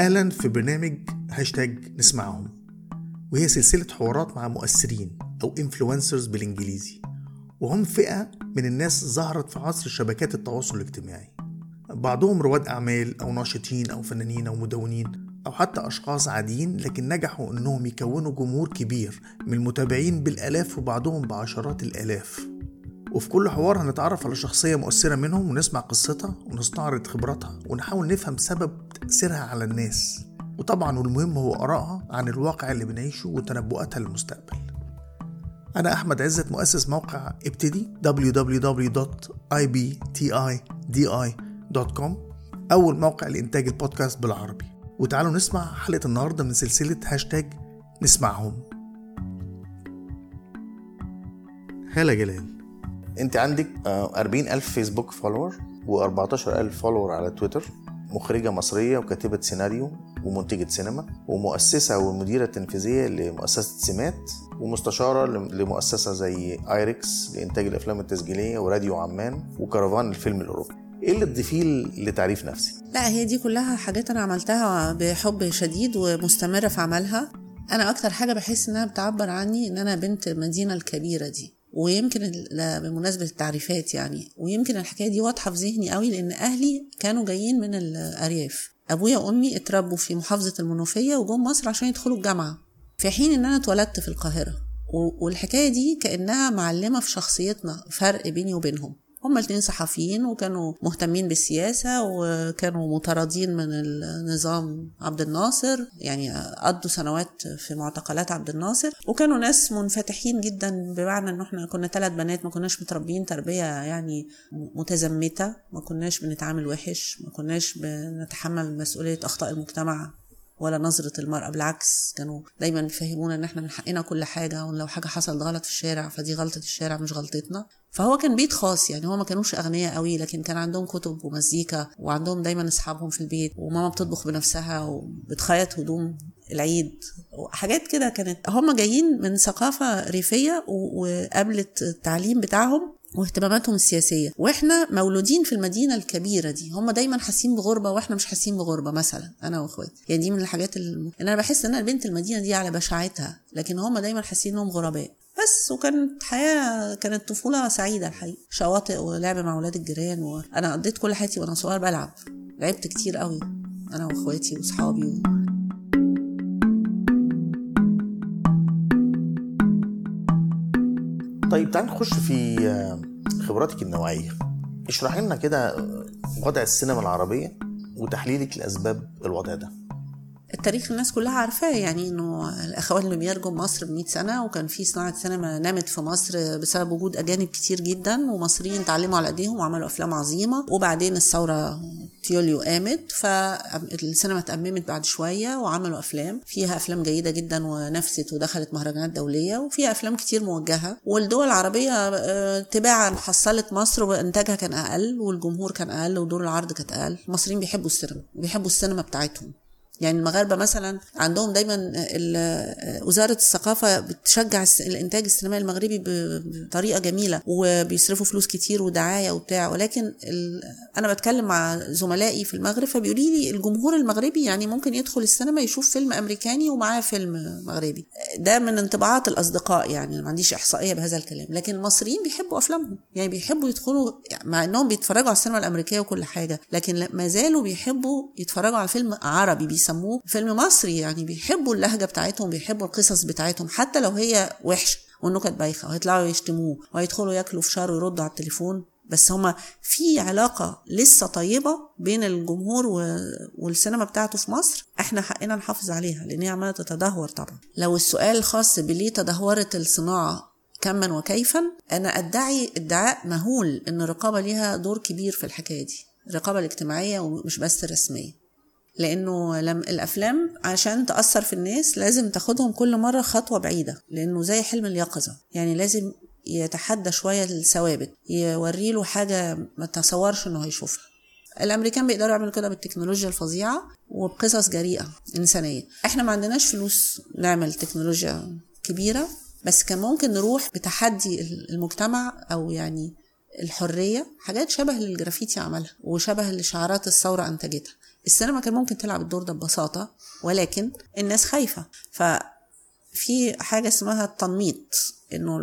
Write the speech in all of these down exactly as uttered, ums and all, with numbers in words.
أهلا في برنامج هاشتاج نسمعهم، وهي سلسلة حوارات مع مؤثرين أو إنفلونسرز بالإنجليزي، وهم فئة من الناس ظهرت في عصر شبكات التواصل الاجتماعي. بعضهم رواد أعمال أو ناشطين أو فنانين أو مدونين أو حتى أشخاص عاديين، لكن نجحوا أنهم يكونوا جمهور كبير من المتابعين بالآلاف وبعضهم بعشرات الآلاف. وفي كل حوار هنتعرف على شخصية مؤثرة منهم ونسمع قصتها ونستعرض خبراتها ونحاول نفهم سبب تأثيرها على الناس، وطبعا والمهم هو آرائها عن الواقع اللي بنعيشه وتنبؤاتها للمستقبل. أنا أحمد عزت، مؤسس موقع ابتدي دبليو دبليو دبليو دوت اي بي تي اي دي اي دوت كوم، أول موقع لإنتاج البودكاست بالعربي. وتعالوا نسمع حلقة النهاردة من سلسلة هاشتاج نسمعهم. هالة جلال، انت عندك أربعين ألف فيسبوك فولور وأربعتاشر ألف فولور على تويتر، مخرجة مصرية وكاتبة سيناريو ومنتجة سينما ومؤسسة والمديرة التنفيذية لمؤسسة سمات ومستشارة لمؤسسة زي ايريكس لإنتاج الأفلام التسجيلية وراديو عمان وكرفان الفيلم الأوروبي. ايه اللي تضيفيه لتعريف نفسي؟ لا، هي دي كلها حاجات انا عملتها بحب شديد ومستمرة في عملها. انا اكتر حاجة بحس انها بتعبر عني ان انا بنت المدينة الكبيرة دي، ويمكن بمناسبة التعريفات يعني، ويمكن الحكاية دي واضحة في ذهني قوي لأن أهلي كانوا جايين من الأرياف. أبويا وأمي اتربوا في محافظة المنوفية وجم مصر عشان يدخلوا الجامعة، في حين أن أنا اتولدت في القاهرة. والحكاية دي كأنها معلمة في شخصيتنا فرق بيني وبينهم. هما الاثنين صحفيين وكانوا مهتمين بالسياسة وكانوا مطاردين من النظام عبد الناصر، يعني قضوا سنوات في معتقلات عبد الناصر، وكانوا ناس منفتحين جدا، بمعنى ان احنا كنا ثلاث بنات ما كناش متربيين تربية يعني متزمتة، ما كناش بنتعامل وحش، ما كناش بنتحمل مسؤولية اخطاء المجتمع ولا نظرة المرأة، بالعكس كانوا دايما يفهمونا ان احنا من حقنا كل حاجة، ولو حاجة حصلت غلط في الشارع فدي غلطة الشارع مش غلطتنا. فهو كان بيت خاص، يعني هو ما كانوش أغنياء قوي، لكن كان عندهم كتب ومزيكا وعندهم دايما أصحابهم في البيت، وماما بتطبخ بنفسها وبتخيط هدوم العيد وحاجات كده. كانت هم جايين من ثقافة ريفية وقابلت التعليم بتاعهم واهتماماتهم السياسية، واحنا مولودين في المدينة الكبيرة دي. هم دايما حاسين بغربة واحنا مش حاسين بغربة، مثلا انا واخواتي. يعني دي من الحاجات اللي انا بحس ان انا بنت المدينة دي على بشاعتها، لكن هم دايما حاسين انهم غرباء بس. وكانت حياة، كانت طفولة سعيدة الحقيقة، شواطئ ولعب مع اولاد الجيران. وانا قضيت كل حياتي وانا صغير بلعب، لعبت كتير قوي انا واخواتي واصحابي و... طيب تعال نخش في خبراتك النوعية. اشرح لنا كده وضع السينما العربية وتحليلك لأسباب الوضع ده. التاريخ الناس كلها عارفاه، يعني انه الاخوات اللي بيرجوا مصر بمئة سنة، وكان في صناعة سينما نامت في مصر بسبب وجود اجانب كتير جدا، ومصريين تعلموا على ايديهم وعملوا افلام عظيمة. وبعدين الثورة تيوليو قامت، فالسينما تأممت بعد شوية وعملوا أفلام، فيها أفلام جيدة جدا ونفست ودخلت مهرجانات دولية، وفيها أفلام كتير موجهة. والدول العربية تباعا حصلت مصر وإنتاجها كان أقل والجمهور كان أقل ودور العرض كانت أقل. المصريين بيحبوا السينما، بيحبوا السينما بتاعتهم. يعني المغاربة مثلا عندهم دايما وزارة الثقافة بتشجع الانتاج السينمائي المغربي بطريقة جميلة وبيصرفوا فلوس كتير ودعاية وبتاع، ولكن ال... انا بتكلم مع زملائي في المغرب فبيقولي لي الجمهور المغربي يعني ممكن يدخل السينما يشوف فيلم امريكاني ومعاه فيلم مغربي. ده من انطباعات الاصدقاء، يعني ما عنديش احصائية بهذا الكلام، لكن المصريين بيحبوا افلامهم، يعني بيحبوا يدخلوا مع انهم بيتفرجوا على السينما الامريكية وكل حاجة، لكن ما زالوا بيحبوا يتفرجوا على فيلم عربي سموه فيلم مصري. يعني بيحبوا اللهجة بتاعتهم، بيحبوا القصص بتاعتهم حتى لو هي وحشة والنكت بايخة، وهيطلعوا يشتموه وهيدخلوا ياكلوا في شعره ويردوا على التليفون، بس هما في علاقة لسه طيبة بين الجمهور والسينما بتاعته في مصر. احنا حقنا نحافظ عليها لان هي عمالة تتدهور. طبعا لو السؤال الخاص بليه تدهورت الصناعة كما وكيفا، انا ادعي ادعاء مهول ان الرقابة ليها دور كبير في الحكاية دي، الرقابة الاجتماعية ومش بس الرسمية. لأنه الأفلام عشان تأثر في الناس لازم تاخدهم كل مرة خطوة بعيدة، لأنه زي حلم اليقظة، يعني لازم يتحدى شوية الثوابت، يوريله حاجة ما تصورش أنه هيشوفها. الأمريكان بيقدروا يعملوا كده بالتكنولوجيا الفظيعة وبقصص جريئة إنسانية. إحنا ما عندناش فلوس نعمل تكنولوجيا كبيرة، بس كان ممكن نروح بتحدي المجتمع أو يعني الحرية، حاجات شبه اللي الجرافيتي عملها وشبه اللي شعارات الثورة أنتجتها. السينما كان ممكن تلعب الدور ده ببساطة، ولكن الناس خايفة. ففي حاجة اسمها التنميط، انه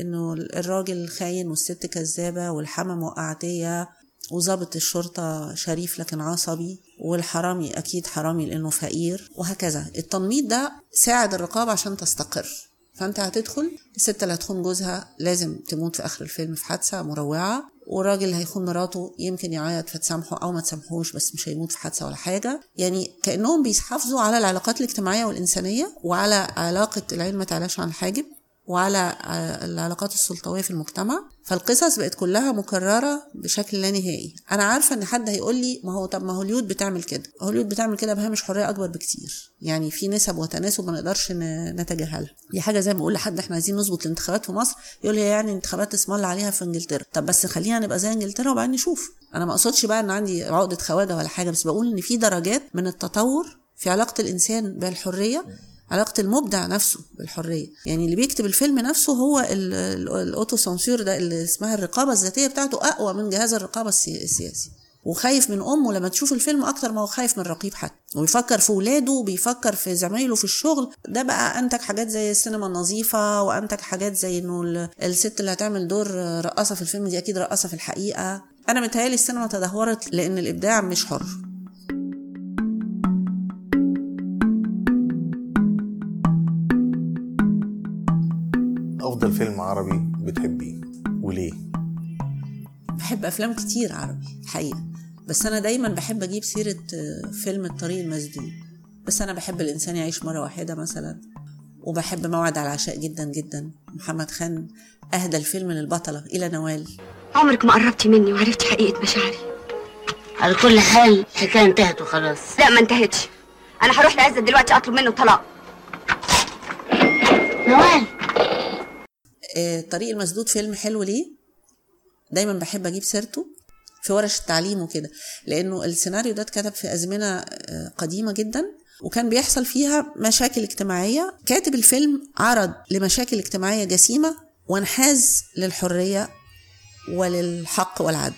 انه الراجل خاين والست كذابة والحما وقعتية وظابط الشرطة شريف لكن عصبي، والحرامي أكيد حرامي لأنه فقير، وهكذا. التنميط ده ساعد الرقابة عشان تستقر. فأنت هتدخل، الست اللي هتخون جوزها لازم تموت في آخر الفيلم في حادثة مروعة، والراجل هيخون مراته يمكن يعيط فتسامحه أو ما تسامحوش بس مش هيموت في حادثة ولا حاجة. يعني كأنهم بيحافظوا على العلاقات الاجتماعية والإنسانية، وعلى علاقة العين ما تعلاش عن الحاجب، وعلى العلاقات السلطوية في المجتمع. فالقصص بقت كلها مكررة بشكل لا نهائي. أنا عارفة إن حد هيقول لي ما هو طب ما هوليود بتعمل كده، هوليود بتعمل كده بهامش حرية أكبر بكتير، يعني في نسب وتناسب ما نقدرش نتجاهلها. دي حاجة زي ما أقول لحد إحنا عايزين نظبط الانتخابات في مصر يقول لي يعني انتخابات اسمال عليها في إنجلترا، طب بس خلينا نبقى زي إنجلترا وبعدين نشوف. أنا ما أقصدش بقى إن عندي عقدة خواجة ولا حاجة، بس بقول إن في درجات من التطور في علاقة الإنسان بالحرية، علاقة المبدع نفسه بالحرية. يعني اللي بيكتب الفيلم نفسه هو الأوتو سانسور ده اللي اسمها الرقابة الذاتية بتاعته أقوى من جهاز الرقابة السياسي، وخايف من أمه لما تشوف الفيلم أكتر ما هو خايف من رقيب حد، وبيفكر في ولاده وبيفكر في زمايله في الشغل. ده بقى أنتج حاجات زي السينما النظيفة، وأنتج حاجات زي إنه الست اللي هتعمل دور رقاصة في الفيلم دي أكيد رقاصة في الحقيقة. أنا متهيألي السينما تدهورت لأن الإبداع مش حر. أفضل فيلم عربي بتحبيه وليه؟ بحب أفلام كتير عربي الحقيقة، بس أنا دايما بحب أجيب سيرة فيلم الطريق المسدود. بس أنا بحب الإنسان يعيش مرة واحدة مثلا، وبحب موعد على عشاء جدا جدا. محمد خان أهدى الفيلم للبطلة إلى نوال. عمرك ما قربتي مني وعرفتي حقيقة مشاعري. على كل حال الحكاية انتهت وخلاص. لا ما انتهتش، أنا هروح لعزت دلوقتي أطلب منه طلاق. نوال الطريق المسدود فيلم حلو ليه دايما بحب اجيب سيرته في ورش التعليم وكده، لانه السيناريو ده اتكتب في ازمنه قديمه جدا وكان بيحصل فيها مشاكل اجتماعيه. كاتب الفيلم عرض لمشاكل اجتماعيه جسيمه وانحاز للحريه وللحق والعدل.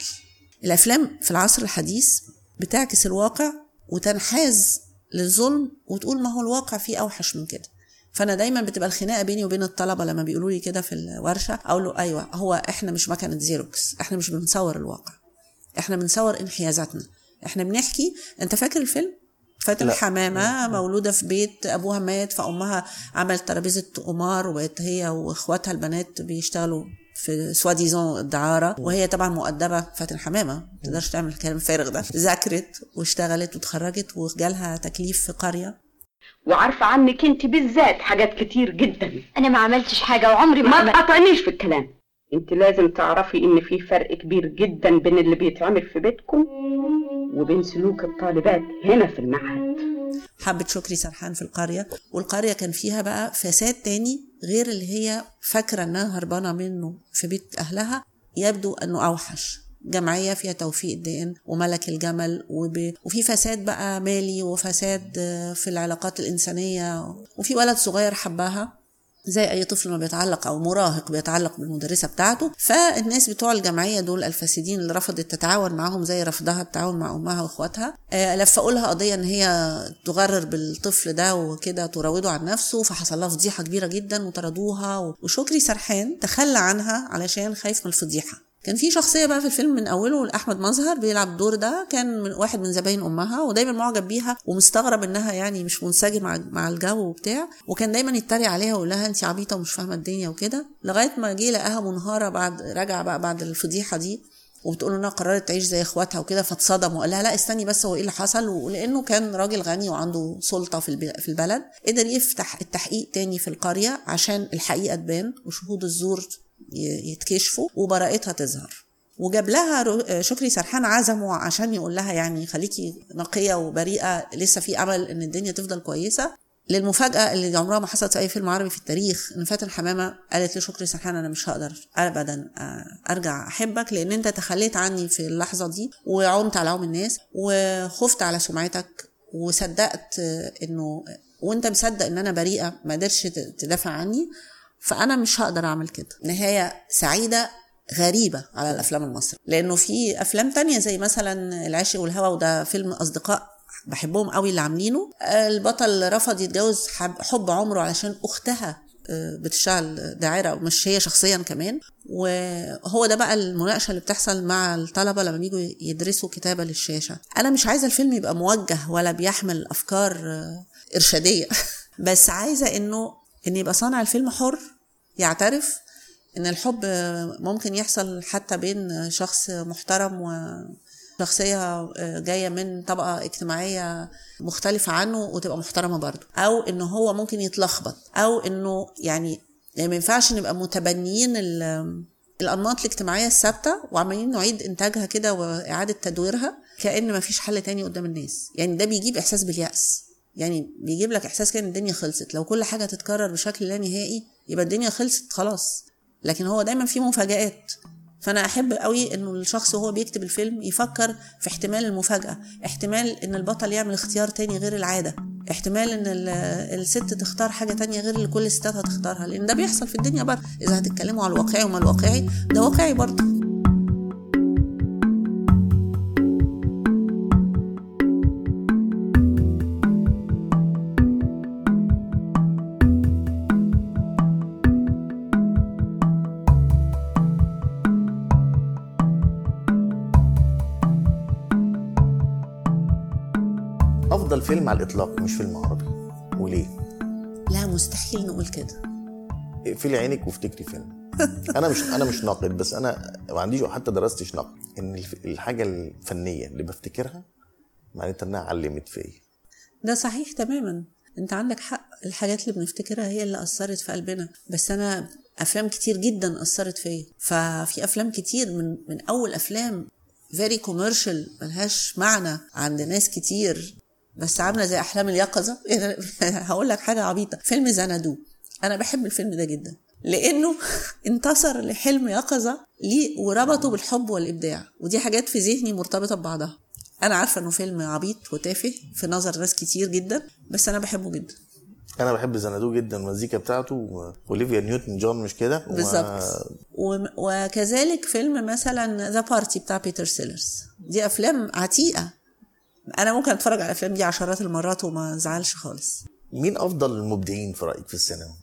الافلام في العصر الحديث بتعكس الواقع وتنحاز للظلم وتقول ما هو الواقع فيه اوحش من كده. فانا دايما بتبقى الخناقه بيني وبين الطلبه لما بيقولوا لي كده في الورشه، اقول له ايوه هو احنا مش مكنه زيروكس، احنا مش بنصور الواقع، احنا بنصور انحيازاتنا، احنا بنحكي. انت فاكر الفيلم فاتن حمامه مولوده في بيت ابوها مات، فامها عملت ترابيزه قمار وبقت هي واخواتها البنات بيشتغلوا في سواديزون الدعاره، وهي طبعا مؤدبه فاتن حمامه ما تقدرش تعمل الكلام الفارغ ده. ذاكرت واشتغلت وتخرجت وجالها تكليف في قريه، وعارفه عنك انت بالذات حاجات كتير جدا. انا ما عملتش حاجه وعمري ما ما تقطعنيش في الكلام. انت لازم تعرفي ان في فرق كبير جدا بين اللي بيتعمل في بيتكم وبين سلوك الطالبات هنا في المعهد. حبت شكري سرحان في القريه، والقريه كان فيها بقى فساد تاني غير اللي هي فاكره انها هربانه منه في بيت اهلها، يبدو انه اوحش. جمعية فيها توفيق الدين وملك الجمل وب... وفي فساد بقى مالي وفساد في العلاقات الإنسانية. وفي ولد صغير حبها زي أي طفل ما بيتعلق أو مراهق بيتعلق بالمدرسة بتاعته. فالناس بتوع الجمعية دول الفاسدين اللي رفضت تتعاون معهم زي رفضها التعاون مع أمها وإخواتها، لفقوا لها قضية إن هي تغرر بالطفل ده وكده تراوده عن نفسه، فحصل لها فضيحة كبيرة جدا وطردوها. وشكري سرحان تخلى عنها علشان خايف من الفضيحة. كان في شخصيه بقى في الفيلم من اوله لأحمد مظهر بيلعب الدور ده، كان من واحد من زباين امها ودايما معجب بيها ومستغرب انها يعني مش منسجم مع مع الجو وبتاع، وكان دايما يتريق عليها ويقول لها انت عبيطه ومش فاهمه الدنيا وكده، لغايه ما جه لقاها منهاره بعد رجع بقى بعد الفضيحه دي وبتقول انها قررت تعيش زي اخواتها وكده. فاتصدم وقال لها لا استني بس هو ايه اللي حصل، ولانه كان راجل غني وعنده سلطه في في البلد قدر يفتح التحقيق تاني في القريه عشان الحقيقه تبان وشهود الزور يتكشفوا وبراءتها تظهر. وجاب لها شكري سرحان عزمه عشان يقول لها يعني خليكي نقيه وبريئه لسه في امل ان الدنيا تفضل كويسه. للمفاجاه اللي عمرها ما حصلت في اي فيلم عربي في التاريخ، ان فاتن حمامه قالت لشكري سرحان انا مش هقدر ابدا ارجع احبك لان انت تخليت عني في اللحظه دي وعمت على عم الناس وخفت على سمعتك وصدقت انه وانت مصدق ان انا بريئه ما قدرتش تدافع عني، فأنا مش هقدر أعمل كده. نهاية سعيدة غريبة على الأفلام المصرية، لأنه في أفلام تانية زي مثلا العاشق والهواء وده فيلم أصدقاء بحبهم قوي اللي عاملينه. البطل رفض يتجوز حب عمره علشان أختها بتشتغل داعرة ومش هي شخصيا كمان. وهو ده بقى المناقشة اللي بتحصل مع الطلبة لما بيجوا يدرسوا كتابة للشاشة. أنا مش عايزة الفيلم يبقى موجه ولا بيحمل أفكار إرشادية، بس عايزة إنه إن يبقى صانع الفيلم حر يعترف إن الحب ممكن يحصل حتى بين شخص محترم وشخصية جاية من طبقة اجتماعية مختلفة عنه وتبقى محترمة برضو، أو إنه هو ممكن يتلخبط، أو إنه يعني ما ينفعش نبقى متبنيين الأنماط الاجتماعية الثابتة وعمالين نعيد إنتاجها كده وإعادة تدويرها كأن ما فيش حل تاني قدام الناس. يعني ده بيجيب إحساس باليأس، يعني بيجيب لك إحساس كأن الدنيا خلصت. لو كل حاجة تتكرر بشكل لا نهائي يبقى الدنيا خلصت خلاص، لكن هو دايما في مفاجآت. فأنا أحب قوي إنه الشخص وهو بيكتب الفيلم يفكر في احتمال المفاجأة، احتمال إن البطل يعمل اختيار تاني غير العادة، احتمال إن الست تختار حاجة تانية غير اللي كل الستات هتختارها، لأن ده بيحصل في الدنيا برضه. إذا هتتكلموا على الواقعي وما الواقعي، ده واقعي برضه. فيلم على الإطلاق مش فيلم عربي، وليه؟ لا مستحيل نقول كده. في عينك وافتكري فيلم. أنا مش أنا مش ناقد، بس أنا ما عنديش حتى دراستش ناقد. إن الحاجة الفنية اللي بفتكرها معناتها إنها علمت فيا. ده صحيح تماماً، أنت عندك حق. الحاجات اللي بنفتكرها هي اللي أثرت في قلبنا، بس أنا أفلام كتير جداً أثرت فيا. ففي أفلام كتير من من أول أفلام very commercial ملهاش معنى عند ناس كتير، بس عامله زي احلام اليقظه. هقول لك حاجه عبيطه، فيلم زنادو انا بحب الفيلم ده جدا لانه انتصر لحلم يقظه ليه وربطه بالحب والابداع، ودي حاجات في ذهني مرتبطه ببعضها. انا عارفه انه فيلم عبيط وتافه في نظر ناس كتير جدا، بس انا بحبه جدا. انا بحب زنادو جدا، المزيكا بتاعته اوليفيا نيوتن جون مش كده بالظبط. و... وكذلك فيلم مثلا ذا بارتي بتاع بيتر سيلرز. دي افلام عتيقه، انا ممكن اتفرج على الافلام دي عشرات المرات وما زعلش خالص. مين افضل المبدعين في رايك في السينما؟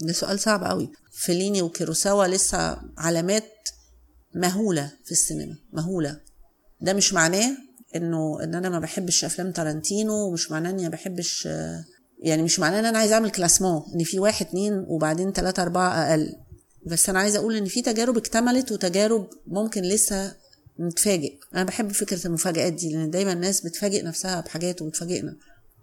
ده سؤال صعب قوي. فيليني وكيروساوا لسه علامات مهوله في السينما، مهوله. ده مش معناه انه ان انا ما بحبش افلام تارنتينو، ومش معناه اني ما بحبش، يعني مش معناه ان انا عايز اعمل كلاسمون ان في واحد اتنين وبعدين تلاتة اربعة اقل، بس انا عايز اقول ان في تجارب اكتملت وتجارب ممكن لسه نتفاجئ. أنا بحب فكرة المفاجآت دي، لأن دايما الناس بتفاجئ نفسها بحاجات وبتفاجئنا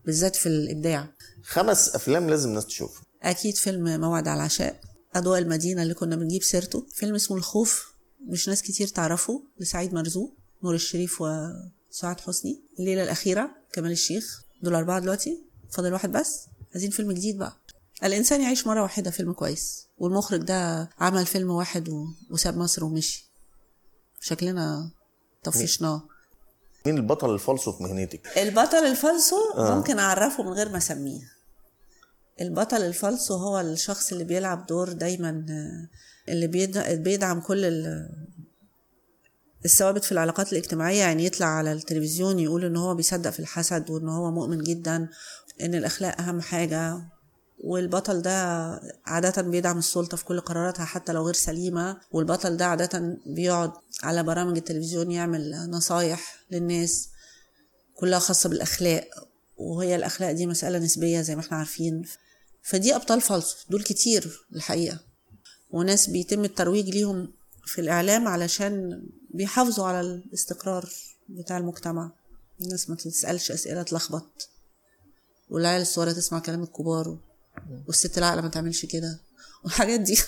بالذات في الإبداع. خمس أفلام لازم ناس تشوفها. أكيد فيلم موعد على عشاء، أضواء المدينة اللي كنا بنجيب سيرته، فيلم اسمه الخوف مش ناس كتير تعرفه لسعيد مرزوق، نور الشريف وسعاد حسني، الليلة الأخيرة كمال الشيخ. دول أربعة دلوقتي، فاضل واحد بس. عايزين فيلم جديد بقى. الإنسان يعيش مرة واحدة فيلم كويس، والمخرج ده عمل فيلم واحد وساب مصر ومشي، شكلنا طفشناه. مين البطل الفالصو في مهنتك؟ البطل الفالصو آه. ممكن أعرفه من غير ما أسميه. البطل الفالصو هو الشخص اللي بيلعب دور دايما اللي بيدعم كل الثوابت في العلاقات الاجتماعية. يعني يطلع على التلفزيون يقول إن هو بيصدق في الحسد، وإن هو مؤمن جدا إن الأخلاق أهم حاجة. والبطل ده عادة بيدعم السلطة في كل قراراتها حتى لو غير سليمة. والبطل ده عادة بيقعد على برامج التلفزيون يعمل نصايح للناس كلها خاصة بالأخلاق، وهي الأخلاق دي مسألة نسبية زي ما احنا عارفين. فدي أبطال فالصو، دول كتير الحقيقة، وناس بيتم الترويج ليهم في الإعلام علشان بيحافظوا على الاستقرار بتاع المجتمع. الناس ما تسألش أسئلة تلخبط، والعيال الصغيرة تسمع كلام الكبار، والست العقلة ما تعملش كده، والحاجات دي.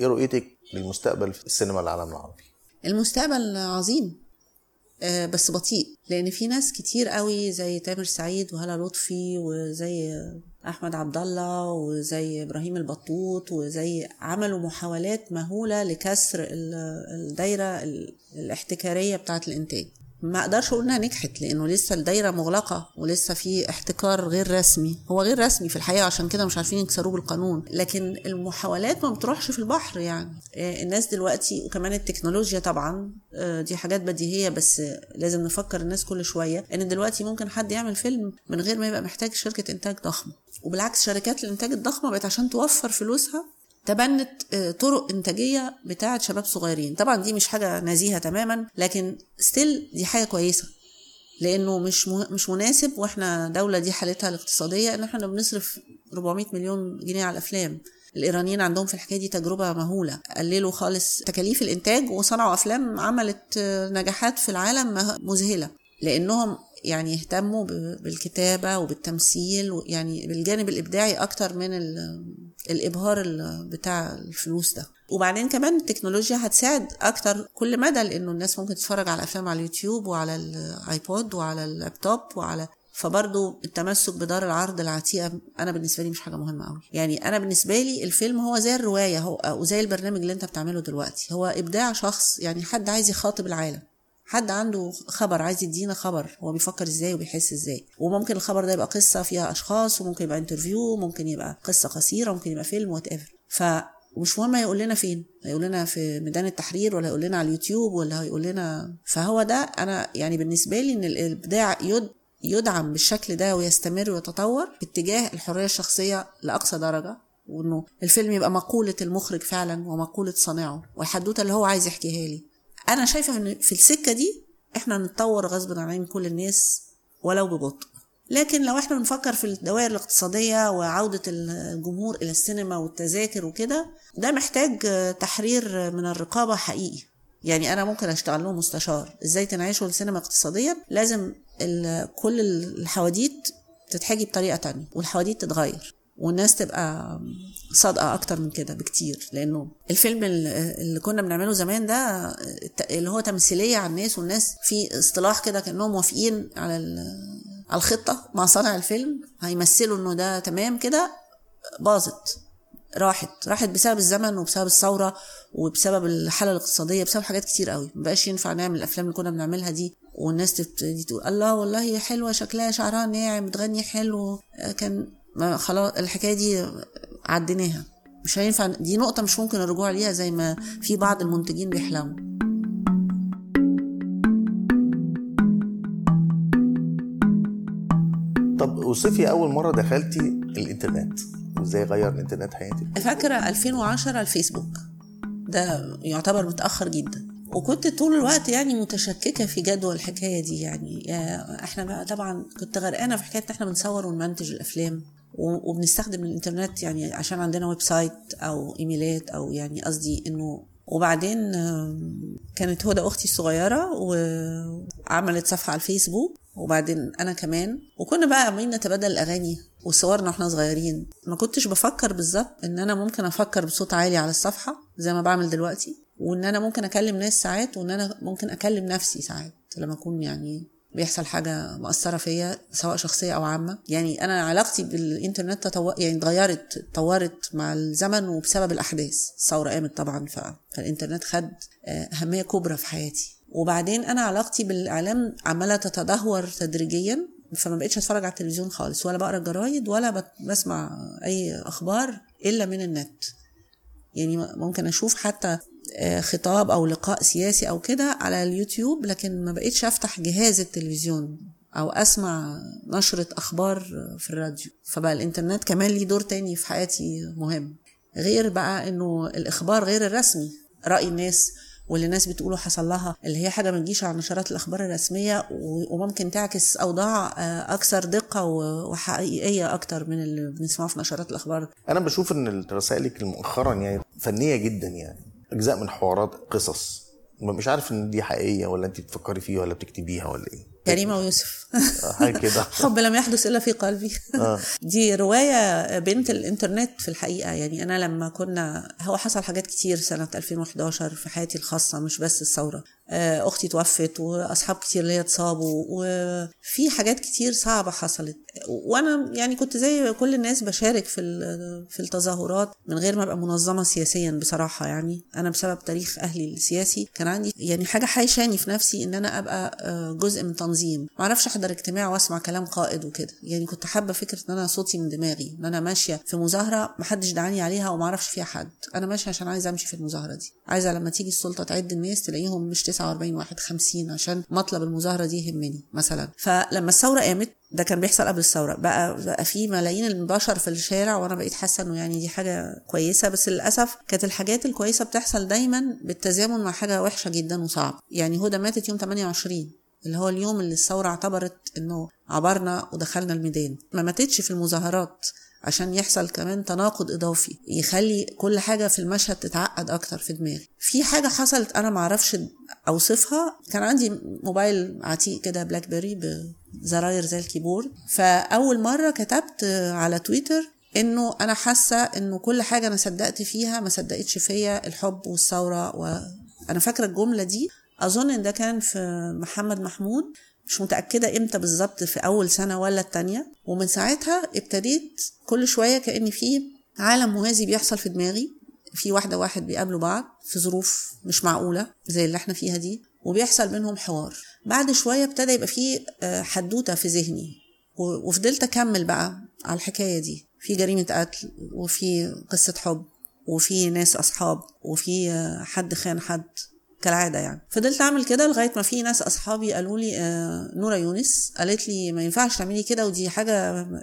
ايه رؤيتك للمستقبل في السينما العالم العربي؟ المستقبل عظيم، بس بطيء، لان في ناس كتير قوي زي تامر سعيد وهالة لطفي وزي احمد عبد الله وزي ابراهيم البطوط وزي عملوا محاولات مهولة لكسر الدايرة الاحتكارية بتاعة الانتاج. ما اقدرش اقول انها نجحت لانه لسه الدايره مغلقه ولسه في احتكار غير رسمي، هو غير رسمي في الحقيقه عشان كده مش عارفين يكسروه بالقانون، لكن المحاولات ما بتروحش في البحر. يعني الناس دلوقتي وكمان التكنولوجيا طبعا دي حاجات بديهيه، بس لازم نفكر الناس كل شويه ان دلوقتي ممكن حد يعمل فيلم من غير ما يبقى محتاج شركه انتاج ضخمه، وبالعكس شركات الانتاج الضخمه بقت عشان توفر فلوسها تبنت طرق انتاجيه بتاعه شباب صغيرين. طبعا دي مش حاجه نزيهه تماما، لكن ستيل دي حاجه كويسه لانه مش مش مناسب، واحنا دوله دي حالتها الاقتصاديه ان احنا بنصرف أربعمائة مليون جنيه على الافلام. الايرانيين عندهم في الحكايه دي تجربه مهوله، قللوا خالص تكاليف الانتاج وصنعوا افلام عملت نجاحات في العالم مذهله، لانهم يعني يهتموا بالكتابه وبالتمثيل ويعني بالجانب الابداعي اكتر من الابهار بتاع الفلوس ده. وبعدين كمان التكنولوجيا هتساعد اكتر كل مدى، لانه الناس ممكن تتفرج على افلام على اليوتيوب وعلى الايبود وعلى اللابتوب وعلى، فبرضو التمسك بدار العرض العتيقه انا بالنسبه لي مش حاجه مهمه قوي. يعني انا بالنسبه لي الفيلم هو زي الروايه هو وزي البرنامج اللي انت بتعمله دلوقتي، هو ابداع شخص، يعني حد عايز يخاطب العالم، حد عنده خبر عايز يدينا خبر هو بيفكر ازاي وبيحس ازاي، وممكن الخبر ده يبقى قصه فيها اشخاص، وممكن يبقى انترفيو، ممكن يبقى قصه قصيره، ممكن يبقى فيلم وات ايفر. فمش مهم هيقول لنا فين، هيقول لنا في ميدان التحرير ولا هيقول لنا على اليوتيوب ولا هيقول لنا، فهو ده انا يعني بالنسبه لي ان الابداع يد يدعم بالشكل ده ويستمر ويتطور باتجاه الحريه الشخصيه لاقصى درجه، وانه الفيلم يبقى مقوله المخرج فعلا ومقوله صانعه والحدوته اللي هو عايز يحكيها لي. انا شايفه ان في السكه دي احنا هنتطور غصب عن كل الناس ولو ببطء، لكن لو احنا بنفكر في الدوائر الاقتصاديه وعوده الجمهور الى السينما والتذاكر وكده، ده محتاج تحرير من الرقابه حقيقي. يعني انا ممكن اشتغل له مستشار ازاي تنعيشوا السينما اقتصاديا، لازم كل الحواديت تتحجي بطريقه تانية والحواديت تتغير والناس تبقى صادقه اكتر من كده بكتير، لانه الفيلم اللي كنا بنعمله زمان ده اللي هو تمثيليه على الناس، والناس في اصطلاح كده كانهم وافقين على على الخطه مع صانع الفيلم، هيمثلوا انه ده تمام كده، باظت راحت راحت بسبب الزمن وبسبب الثوره وبسبب الحاله الاقتصاديه، بسبب حاجات كتير قوي. ما بقاش ينفع نعمل الافلام اللي كنا بنعملها دي والناس تبتدي تقول الله والله حلوه شكلها شعرها ناعم بتغني حلو، كان خلاص الحكايه دي عديناها، مش هينفع، دي نقطه مش ممكن الرجوع ليها زي ما في بعض المنتجين بيحلموا. طب وصفي اول مره دخلتي الانترنت وازاي غير الانترنت حياتك؟ فاكره ألفين وعشرة الفيسبوك ده يعتبر متاخر جدا، وكنت طول الوقت يعني متشككه في جدوى الحكايه دي. يعني احنا بقى طبعا كنت غرقانه في حكايه ان احنا بنصور ونمنتج الافلام وبنستخدم الانترنت، يعني عشان عندنا ويب سايت او ايميلات او يعني قصدي انه. وبعدين كانت هدى اختي الصغيره وعملت صفحه على الفيسبوك وبعدين انا كمان، وكنا بقى عمالين نتبادل الاغاني وصورنا احنا صغيرين. ما كنتش بفكر بالظبط ان انا ممكن افكر بصوت عالي على الصفحه زي ما بعمل دلوقتي، وان انا ممكن اكلم ناس ساعات، وان انا ممكن اكلم نفسي ساعات لما اكون يعني بيحصل حاجه مؤثره فيا سواء شخصيه او عامه. يعني انا علاقتي بالانترنت تطو... يعني اتغيرت اتطورت مع الزمن وبسبب الاحداث، الثوره قامت طبعا ف... فالانترنت خد اهميه كبرى في حياتي. وبعدين انا علاقتي بالاعلام عماله تتدهور تدريجيا، فما بقتش اتفرج على التلفزيون خالص ولا بقرا الجرايد ولا بسمع اي اخبار الا من النت. يعني ممكن اشوف حتى خطاب او لقاء سياسي او كده على اليوتيوب، لكن ما بقتش افتح جهاز التلفزيون او اسمع نشرة اخبار في الراديو. فبقى الانترنت كمان ليه دور تاني في حياتي مهم، غير بقى انه الاخبار غير الرسمي، رأي الناس واللي الناس بتقوله حصل لها، اللي هي حاجة ما تجيش على نشرات الاخبار الرسمية، وممكن تعكس اوضاع اكثر دقة وحقيقية اكتر من اللي بنسمعه في نشرات الاخبار. انا بشوف ان رسائلك مؤخرا يعني فنية جدا، يعني اجزاء من حوارات قصص، مش عارف ان دي حقيقيه ولا انت بتفكري فيها ولا بتكتبيها ولا ايه. كريمه ويوسف حاجه كده حب لم يحدث الا في قلبي دي روايه بنت الانترنت في الحقيقه. يعني انا لما كنا هو حصل حاجات كتير سنه ألفين وإحدى عشر في حياتي الخاصه، مش بس الثوره، اختي توفت واصحاب كتير ليا اتصابوا وفي حاجات كتير صعبه حصلت. وانا يعني كنت زي كل الناس بشارك في في التظاهرات من غير ما ابقى منظمه سياسيا بصراحه. يعني انا بسبب تاريخ اهلي السياسي كان عندي يعني حاجه حيشاني في نفسي ان انا ابقى جزء من تنظيم، ما اعرفش احضر اجتماع واسمع كلام قائد وكده. يعني كنت حابه فكره ان انا صوتي من دماغي، ان انا ماشيه في مظاهره ما حدش دعاني عليها وما اعرفش فيها حد، انا ماشيه عشان عايزه امشي في المظاهره دي، عايزه لما تيجي السلطه تعد الناس تلاقيهم مش أربعين واحد خمسين عشان مطلب المظاهرة دي يهمني مثلا. فلما الثورة قامت، ده كان بيحصل قبل الثورة، بقى, بقى في ملايين البشر في الشارع وانا بقيت حاسة انه يعني دي حاجة كويسة. بس للأسف كانت الحاجات الكويسة بتحصل دايما بالتزامن مع حاجة وحشة جدا وصعب. يعني هدى ماتت يوم ثمانية وعشرين اللي هو اليوم اللي الثورة اعتبرت انه عبرنا ودخلنا الميدان، ما ماتتش في المظاهرات عشان يحصل كمان تناقض إضافي يخلي كل حاجة في المشهد تتعقد أكتر في دماغي. في حاجة حصلت أنا معرفش أوصفها، كان عندي موبايل عتيق كده بلاك بيري بزراير زي الكيبورد، فأول مرة كتبت على تويتر إنه أنا حاسة إنه كل حاجة أنا صدقت فيها ما صدقتش فيها، الحب والثورة. وأنا فاكرة الجملة دي، أظن إن ده كان في محمد محمود، مش متأكدة امتى بالظبط، في أول سنة ولا التانية. ومن ساعتها ابتديت كل شوية كأن في عالم موازي بيحصل في دماغي، في واحدة واحد بيقابلوا بعض في ظروف مش معقولة زي اللي احنا فيها دي وبيحصل بينهم حوار. بعد شوية ابتدى يبقى في حدوتة في ذهني، وفضلت أكمل بقى على الحكاية دي، في جريمة قتل وفي قصة حب وفي ناس أصحاب وفي حد خان حد كالعادة. يعني فضلت أعمل كده لغاية ما في ناس أصحابي قالوا لي، آه نورة يونس قالت لي ما ينفعش تعملي كده، ودي حاجة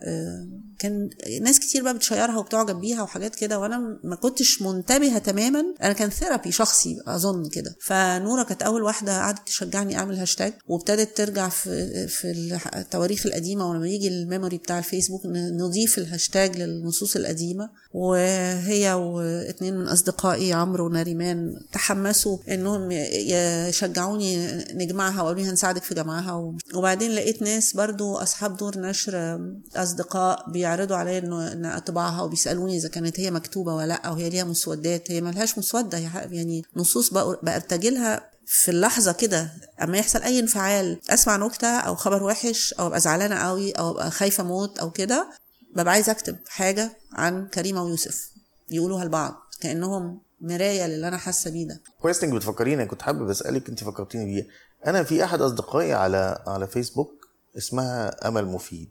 آه كان ناس كتير بقى بتشيرها وبتعجب بيها وحاجات كده، وأنا ما كنتش منتبهة تماما، أنا كان ثيرابي شخصي أظن كده. فنورة كانت أول واحدة قعدت تشجعني أعمل هاشتاج، وابتدت ترجع في, في التواريخ القديمة، ولما يجي الميموري بتاع الفيسبوك نضيف الهاشتاج للنصوص القديمة. وهي واثنين من أصدقائي عمرو ونريمان تحمسوا إنهم يشجعوني نجمعها وقالوا لي هنساعدك في جمعها. وبعدين لقيت ناس برضو أصحاب دور نشر أصدقاء بيعرضوا علي أن أطبعها وبيسألوني إذا كانت هي مكتوبة ولا لأ، وهي ليها مسودات، هي ملهاش مسودة، يعني نصوص بأرتجلها في اللحظة كده. أما يحصل أي انفعال، أسمع نكتة أو خبر وحش أو أبقى زعلانة قوي أو أبقى خايفة موت أو كده، ببقى عايز أكتب حاجة عن كريمة ويوسف يقولوها البعض كأنهم مرايه للي انا حاسه بيه. ده كويس انك بتفكريني، كنت حابب اسالك، انت فكرتيني بيه. انا في احد اصدقائي على على فيسبوك اسمها امل مفيد.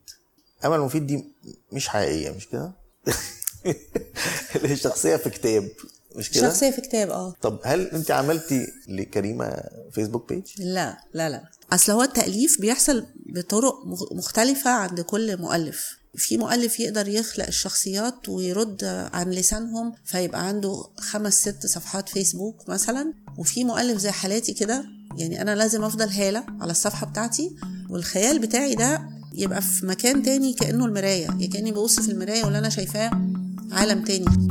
امل مفيد دي مش حقيقيه مش كده؟ هي شخصيه في كتاب مش كده؟ شخصيه في كتاب اه. طب هل انت عملتي لكريمه فيسبوك بيج؟ لا لا لا، اصل هو التاليف بيحصل بطرق مختلفه عند كل مؤلف. في مؤلف يقدر يخلق الشخصيات ويرد عن لسانهم فيبقى عنده خمس ست صفحات فيسبوك مثلا، وفي مؤلف زي حالاتي كده، يعني أنا لازم أفضل هالة على الصفحة بتاعتي والخيال بتاعي ده يبقى في مكان تاني كأنه المراية، كأني ببص في المراية واللي أنا شايفاه عالم تاني.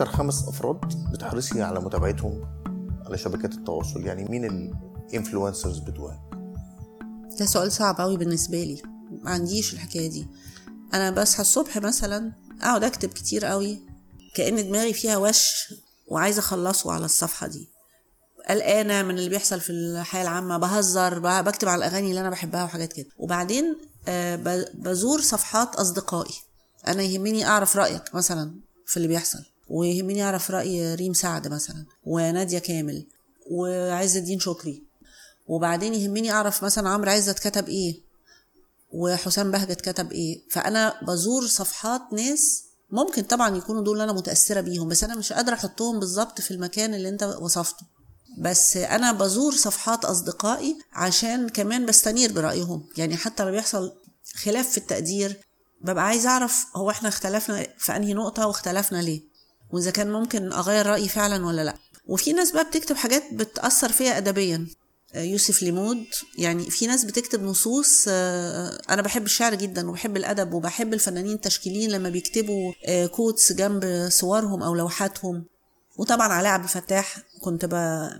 خمس أفراد بتحرصي على متابعتهم على شبكات التواصل، يعني مين الانفلونسرز بتوعك؟ ده سؤال صعب قوي بالنسبة لي، ما عنديش الحكاية دي. أنا بصحى الصبح مثلا أقعد أكتب كتير قوي كأن دماغي فيها وش وعايزة أخلصه على الصفحة دي، قلقانة من اللي بيحصل في الحياة العامة، بهزر، بكتب على الأغاني اللي أنا بحبها وحاجات كده. وبعدين بزور صفحات أصدقائي، أنا يهمني أعرف رأيك مثلا في اللي بيحصل، ويهمني أعرف رأي ريم سعد مثلا ونادية كامل وعز الدين شكري، وبعدين يهمني أعرف مثلا عمرو عزت كتب إيه وحسام بهجت كتب إيه. فأنا بزور صفحات ناس ممكن طبعا يكونوا دول أنا متأثرة بيهم، بس أنا مش قادرة أحطهم بالظبط في المكان اللي أنت وصفته، بس أنا بزور صفحات أصدقائي عشان كمان بستنير برأيهم. يعني حتى لو بيحصل خلاف في التقدير ببقى عايز أعرف هو إحنا اختلفنا في أنهي نقطة واختلفنا ليه، وإذا كان ممكن أغير رأيي فعلا ولا لأ. وفي ناس بقى بتكتب حاجات بتأثر فيها أدبيا، يوسف ليمود، يعني في ناس بتكتب نصوص. أنا بحب الشعر جدا وبحب الأدب وبحب الفنانين التشكيليين لما بيكتبوا كوتس جنب صورهم أو لوحاتهم، وطبعا علاء عبد الفتاح كنت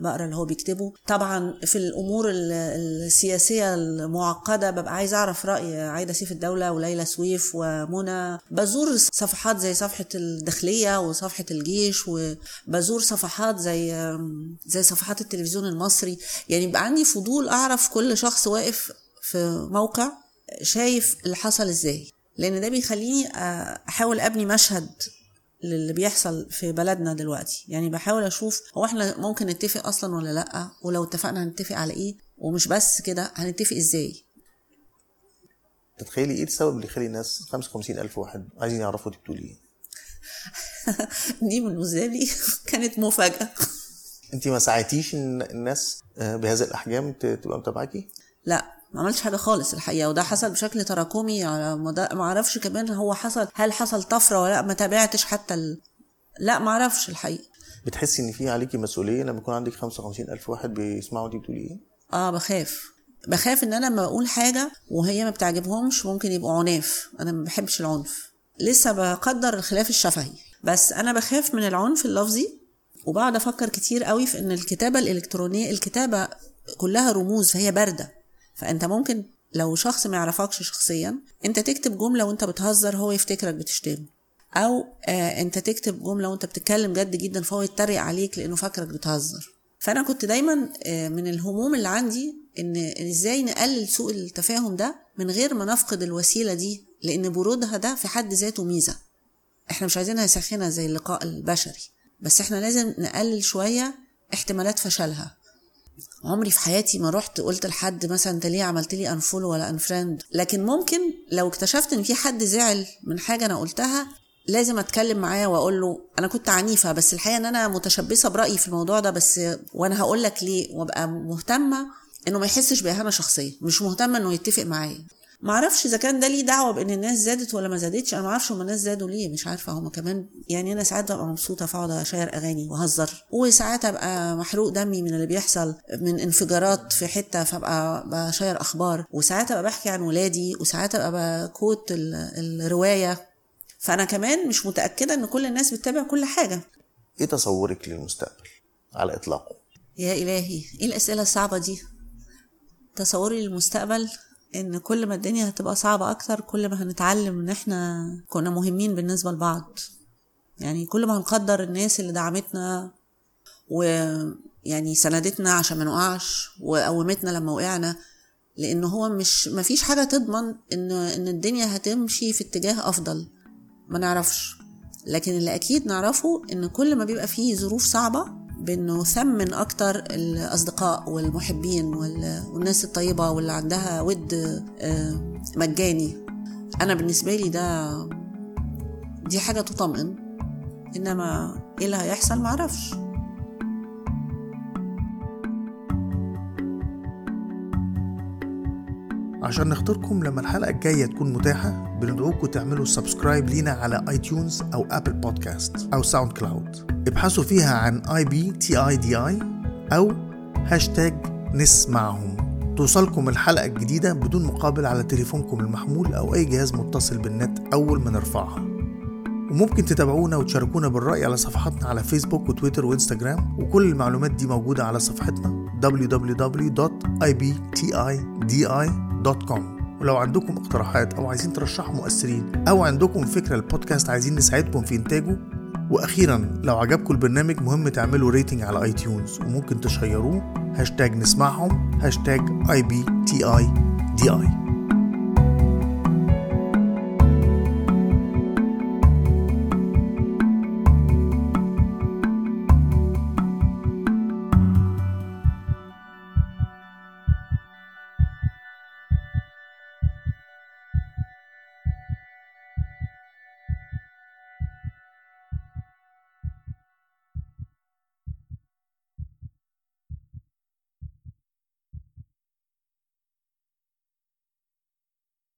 بقرا اللي هو بيكتبه. طبعا في الامور السياسيه المعقده ببقى عايز اعرف راي عايده سيف الدوله وليلى سويف ومنى. بزور صفحات زي صفحه الداخليه وصفحه الجيش، وبزور صفحات زي زي صفحات التلفزيون المصري. يعني بقى عندي فضول اعرف كل شخص واقف في موقع شايف اللي حصل ازاي، لان ده بيخليني احاول ابني مشهد اللي بيحصل في بلدنا دلوقتي. يعني بحاول اشوف هو احنا ممكن نتفق اصلا ولا لا، ولو اتفقنا هنتفق على ايه، ومش بس كده هنتفق ازاي. تتخيلي ايه السبب اللي يخلي الناس خمسة وخمسين ألف واحد عايزين يعرفوا انت بتقولي ايه؟ دي بالنسبه لي كانت مفاجاه. انت ما سعيتيش ان الناس بهذا الاحجام تبقى متابعاكي؟ لا، ما عملتش حاجه خالص الحقيقه، وده حصل بشكل تراكمي على مدى ما اعرفش كمان هو حصل هل حصل طفره ولا ما تابعتش حتى ال... لا ما اعرفش الحقيقه. بتحسي ان في عليكي مسؤوليه لما يكون عندك خمسة وخمسين ألف واحد بيسمعوا دي بتقولي ايه؟ اه بخاف بخاف ان انا لما بقول حاجه وهي ما بتعجبهمش ممكن يبقوا عناف. انا ما بحبش العنف، لسه بقدر الخلاف الشفهي، بس انا بخاف من العنف اللفظي. وبعد افكر كتير قوي في ان الكتابه الالكترونيه الكتابه كلها رموز، فهي بارده، فانت ممكن لو شخص ما يعرفكش شخصيا انت تكتب جمله وانت بتهزر هو يفتكرك بتشتم، او آه انت تكتب جمله وانت بتتكلم جد جدا فهو يتريق عليك لانه فاكرك بتهزر. فانا كنت دايما آه من الهموم اللي عندي ان ازاي نقلل سوء التفاهم ده من غير ما نفقد الوسيله دي، لان برودها ده في حد ذاته ميزه. احنا مش عايزينها ساخنه زي اللقاء البشري، بس احنا لازم نقلل شويه احتمالات فشلها. عمري في حياتي ما رحت قلت لحد مثلا انت ليه عملت لي انفولو ولا انفريند، لكن ممكن لو اكتشفت ان في حد زعل من حاجه انا قلتها لازم اتكلم معاه واقول له انا كنت عنيفه، بس الحقيقه ان انا متشبثه برايي في الموضوع ده، بس وانا هقول لك ليه، وابقى مهتمه انه ما يحسش باهانه شخصيه، مش مهتمه انه يتفق معايا. ما اعرفش اذا كان ده ليه دعوه بان الناس زادت ولا ما زادتش، انا ما اعرفش هم الناس زادوا ليه، مش عارفه هم كمان. يعني انا ساعات ببقى مبسوطه فاقعد اشير اغاني وهزر، وساعات ابقى محروق دمي من اللي بيحصل من انفجارات في حته فابقى بشير اخبار، وساعات ابقى بحكي عن ولادي، وساعات ابقى بكوت الروايه. فانا كمان مش متاكده ان كل الناس بتتابع كل حاجه. ايه تصورك للمستقبل على اطلاقه؟ يا الهي، ايه الاسئله الصعبه دي. تصوري للمستقبل ان كل ما الدنيا هتبقى صعبة اكتر كل ما هنتعلم ان احنا كنا مهمين بالنسبة لبعض. يعني كل ما هنقدر الناس اللي دعمتنا ويعني سندتنا عشان ما نقعش، وقومتنا لما وقعنا، لان هو مش مفيش حاجة تضمن ان ان الدنيا هتمشي في اتجاه افضل، ما نعرفش. لكن اللي اكيد نعرفه ان كل ما بيبقى فيه ظروف صعبة بأنه ثمن أكتر الأصدقاء والمحبين والناس الطيبة واللي عندها ود مجاني. أنا بالنسبة لي ده دي حاجة تطمئن، إنما إيه اللي هيحصل معرفش. عشان نختاركم لما الحلقة الجاية تكون متاحة بندعوكم تعملوا سبسكرايب لينا على اي تيونز أو أبل بودكاست أو ساوند كلاود، ابحثوا فيها عن آي بي تي آي دي آي أو هاشتاج نسمعهم، توصلكم الحلقة الجديدة بدون مقابل على تليفونكم المحمول أو أي جهاز متصل بالنت أول ما نرفعها. وممكن تتابعونا وتشاركونا بالرأي على صفحاتنا على فيسبوك وتويتر وإنستجرام، وكل المعلومات دي موجودة على صفحتنا دبليو دبليو دبليو دوت آي بي تي آي دي آي دوت كوم. ولو عندكم اقتراحات أو عايزين ترشحوا مؤثرين أو عندكم فكرة البودكاست عايزين نساعدكم في إنتاجه. واخيرا لو عجبكم البرنامج مهم تعملوا ريتنج على اي تيونز، وممكن تشيروه هاشتاج نسمعهم هاشتاج آي بي تي آي دي آي.